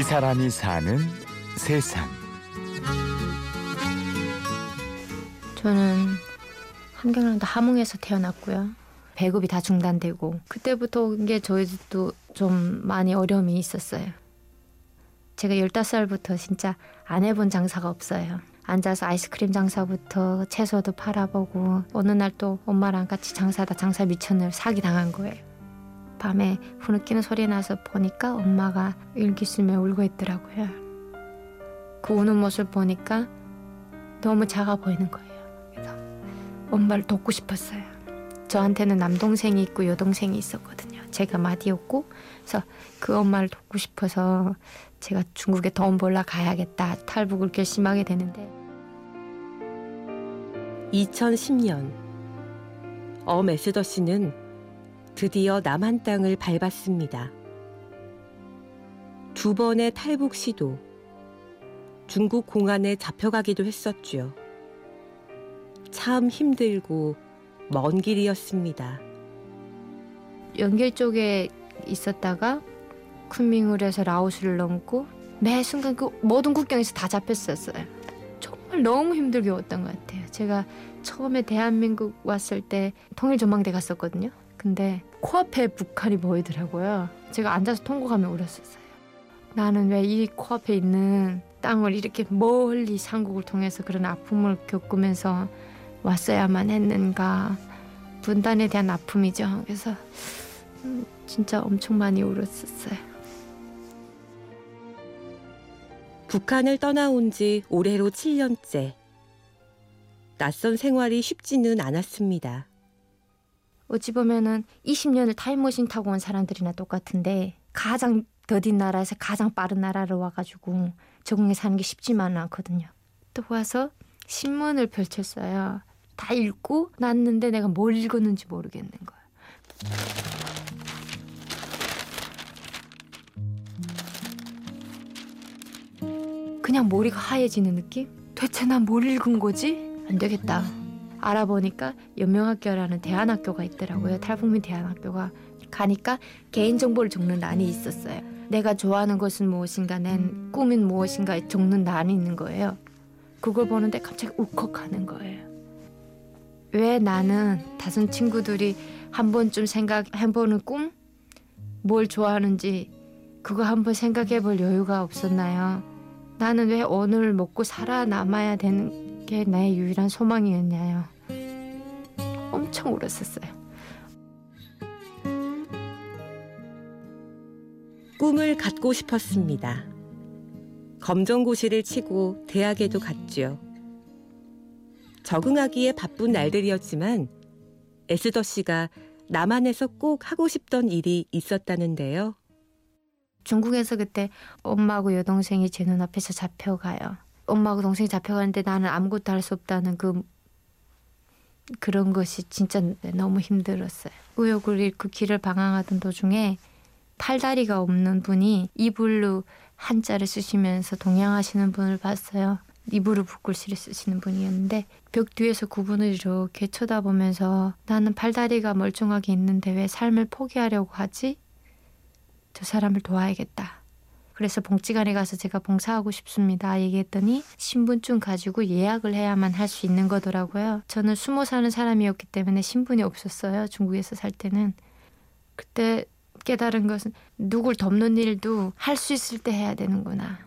이 사람이 사는 세상. 저는 함경남도 함흥에서 태어났고요. 배급이 다 중단되고 그때부터 온 게 저희도 좀 많이 어려움이 있었어요. 제가 15살부터 진짜 안 해본 장사가 없어요. 앉아서 아이스크림 장사부터 채소도 팔아보고 어느 날 또 엄마랑 같이 장사하다 장사 미천을 사기당한 거예요. 밤에 흐느끼는 소리 나서 보니까 엄마가 일기스며 울고 있더라고요. 그 우는 모습을 보니까 너무 작아 보이는 거예요. 그래서 엄마를 돕고 싶었어요. 저한테는 남동생이 있고 여동생이 있었거든요. 제가 맏이었고, 그래서 그 엄마를 돕고 싶어서 제가 중국에 돈 벌러 가야겠다 탈북을 결심하게 되는데, 2010년 에스더 씨는 드디어 남한 땅을 밟았습니다. 두 번의 탈북 시도, 중국 공안에 잡혀가기도 했었죠. 참 힘들고 먼 길이었습니다. 연길 쪽에 있었다가 쿤밍을 해서 라오스를 넘고 매 순간 그 모든 국경에서 다 잡혔었어요. 정말 너무 힘들게 왔던 것 같아요. 제가 처음에 대한민국 왔을 때 통일전망대 갔었거든요. 근데 코앞에 북한이 보이더라고요. 제가 앉아서 통곡하며 울었었어요. 나는 왜 이 코앞에 있는 땅을 이렇게 멀리 상국을 통해서 그런 아픔을 겪으면서 왔어야만 했는가. 분단에 대한 아픔이죠. 그래서 진짜 엄청 많이 울었었어요. 북한을 떠나온 지 올해로 7년째. 낯선 생활이 쉽지는 않았습니다. 어찌 보면은 20년을 타임머신 타고 온 사람들이나 똑같은데 가장 더딘 나라에서 가장 빠른 나라로 와가지고 적응해 사는 게 쉽지만은 않거든요. 또 와서 신문을 펼쳤어요. 다 읽고 났는데 내가 뭘 읽었는지 모르겠는 거야. 그냥 머리가 하얘지는 느낌? 대체 난 뭘 읽은 거지? 안 되겠다. 알아보니까 연명학교라는 대안학교가 있더라고요. 탈북민 대안학교가. 가니까 개인정보를 적는 란이 있었어요. 내가 좋아하는 것은 무엇인가, 낸 꿈은 무엇인가 적는 란이 있는 거예요. 그걸 보는데 갑자기 울컥하는 거예요. 왜 나는 다른 친구들이 한 번쯤 생각해보는 꿈? 뭘 좋아하는지 그거 한번 생각해볼 여유가 없었나요? 나는 왜 오늘 먹고 살아남아야 되는 그게 나의 유일한 소망이었냐요. 엄청 울었었어요. 꿈을 갖고 싶었습니다. 검정고시를 치고 대학에도 갔지요. 적응하기에 바쁜 날들이었지만 에스더 씨가 남한에서 꼭 하고 싶던 일이 있었다는데요. 중국에서 그때 엄마하고 여동생이 제 눈앞에서 잡혀가요. 엄마하고 동생이 잡혀가는데 나는 아무것도 할 수 없다는 그런 것이 진짜 너무 힘들었어요. 의욕을 잃고 길을 방황하던 도중에 팔다리가 없는 분이 이불로 한자를 쓰시면서 동양하시는 분을 봤어요. 이불로 붓글씨를 쓰시는 분이었는데 벽 뒤에서 그분을 이렇게 쳐다보면서 나는 팔다리가 멀쩡하게 있는데 왜 삶을 포기하려고 하지? 저 사람을 도와야겠다. 그래서 봉지관에 가서 제가 봉사하고 싶습니다 얘기했더니 신분증 가지고 예약을 해야만 할 수 있는 거더라고요. 저는 숨어 사는 사람이었기 때문에 신분이 없었어요. 중국에서 살 때는. 그때 깨달은 것은 누굴 돕는 일도 할 수 있을 때 해야 되는구나.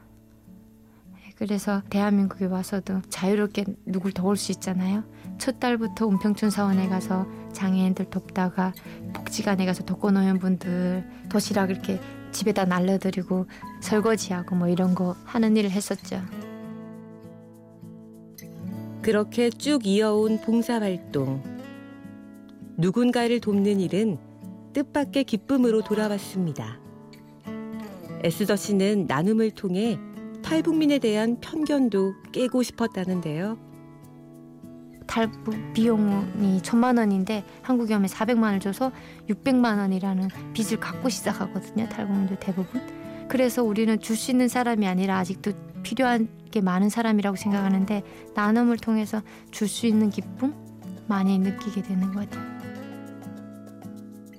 그래서 대한민국에 와서도 자유롭게 누굴 도울 수 있잖아요. 첫 달부터 은평촌 사원에 가서 장애인들 돕다가 복지관에 가서 독거노인 분들 도시락 이렇게 집에다 날려드리고 설거지하고 뭐 이런 거 하는 일을 했었죠. 그렇게 쭉 이어온 봉사활동. 누군가를 돕는 일은 뜻밖의 기쁨으로 돌아왔습니다. 에스더 씨는 나눔을 통해 탈북민에 대한 편견도 깨고 싶었다는데요. 탈북 비용이 1000만 원인데 한국에 오면 400만 원을 줘서 600만 원이라는 빚을 갖고 시작하거든요. 탈북민들 대부분. 그래서 우리는 줄 수 있는 사람이 아니라 아직도 필요한 게 많은 사람이라고 생각하는데 나눔을 통해서 줄 수 있는 기쁨 많이 느끼게 되는 것 같아요.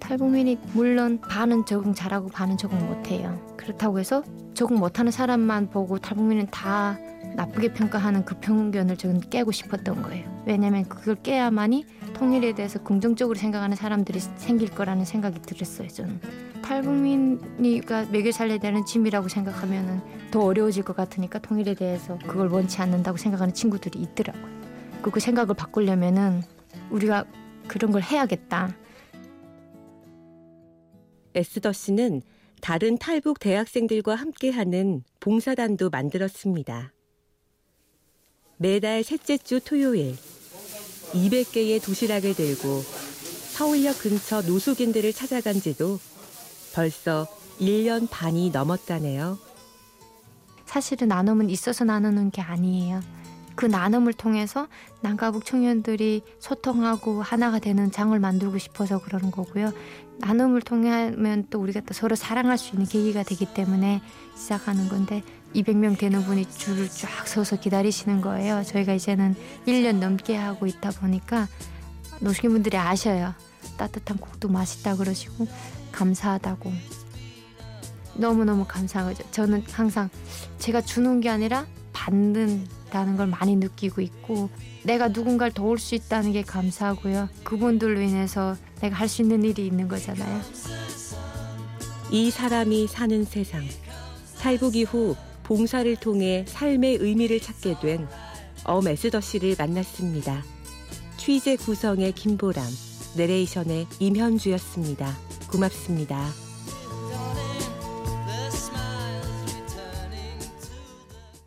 탈북민이 물론 반은 적응 잘하고 반은 적응 못해요. 그렇다고 해서 적응 못하는 사람만 보고 탈북민은 다 나쁘게 평가하는 그 편견을 저는 깨고 싶었던 거예요. 왜냐하면 그걸 깨야만이 통일에 대해서 긍정적으로 생각하는 사람들이 생길 거라는 생각이 들었어요. 저는 탈북민이가 매겨 살려야 되는 짐이라고 생각하면 더 어려워질 것 같으니까 통일에 대해서 그걸 원치 않는다고 생각하는 친구들이 있더라고요. 그 생각을 바꾸려면은 우리가 그런 걸 해야겠다. 에스더 씨는 다른 탈북 대학생들과 함께하는 봉사단도 만들었습니다. 매달 셋째 주 토요일 200개의 도시락을 들고 서울역 근처 노숙인들을 찾아간 지도 벌써 1년 반이 넘었다네요. 사실은 나눔은 있어서 나누는 게 아니에요. 그 나눔을 통해서 남과북 청년들이 소통하고 하나가 되는 장을 만들고 싶어서 그러는 거고요. 나눔을 통하면 또 우리가 또 서로 사랑할 수 있는 계기가 되기 때문에 시작하는 건데 200명 되는 분이 줄을 쫙 서서 기다리시는 거예요. 저희가 이제는 1년 넘게 하고 있다 보니까 노숙인 분들이 아셔요. 따뜻한 국도 맛있다 그러시고 감사하다고. 너무너무 감사하죠. 저는 항상 제가 주는 게 아니라 받는다는 걸 많이 느끼고 있고 내가 누군가를 도울 수 있다는 게 감사하고요. 그분들로 인해서 내가 할 수 있는 일이 있는 거잖아요. 이 사람이 사는 세상. 탈북 이후 봉사를 통해 삶의 의미를 찾게 된 에스더 씨를 만났습니다. 취재 구성의 김보람, 내레이션의 임현주였습니다. 고맙습니다.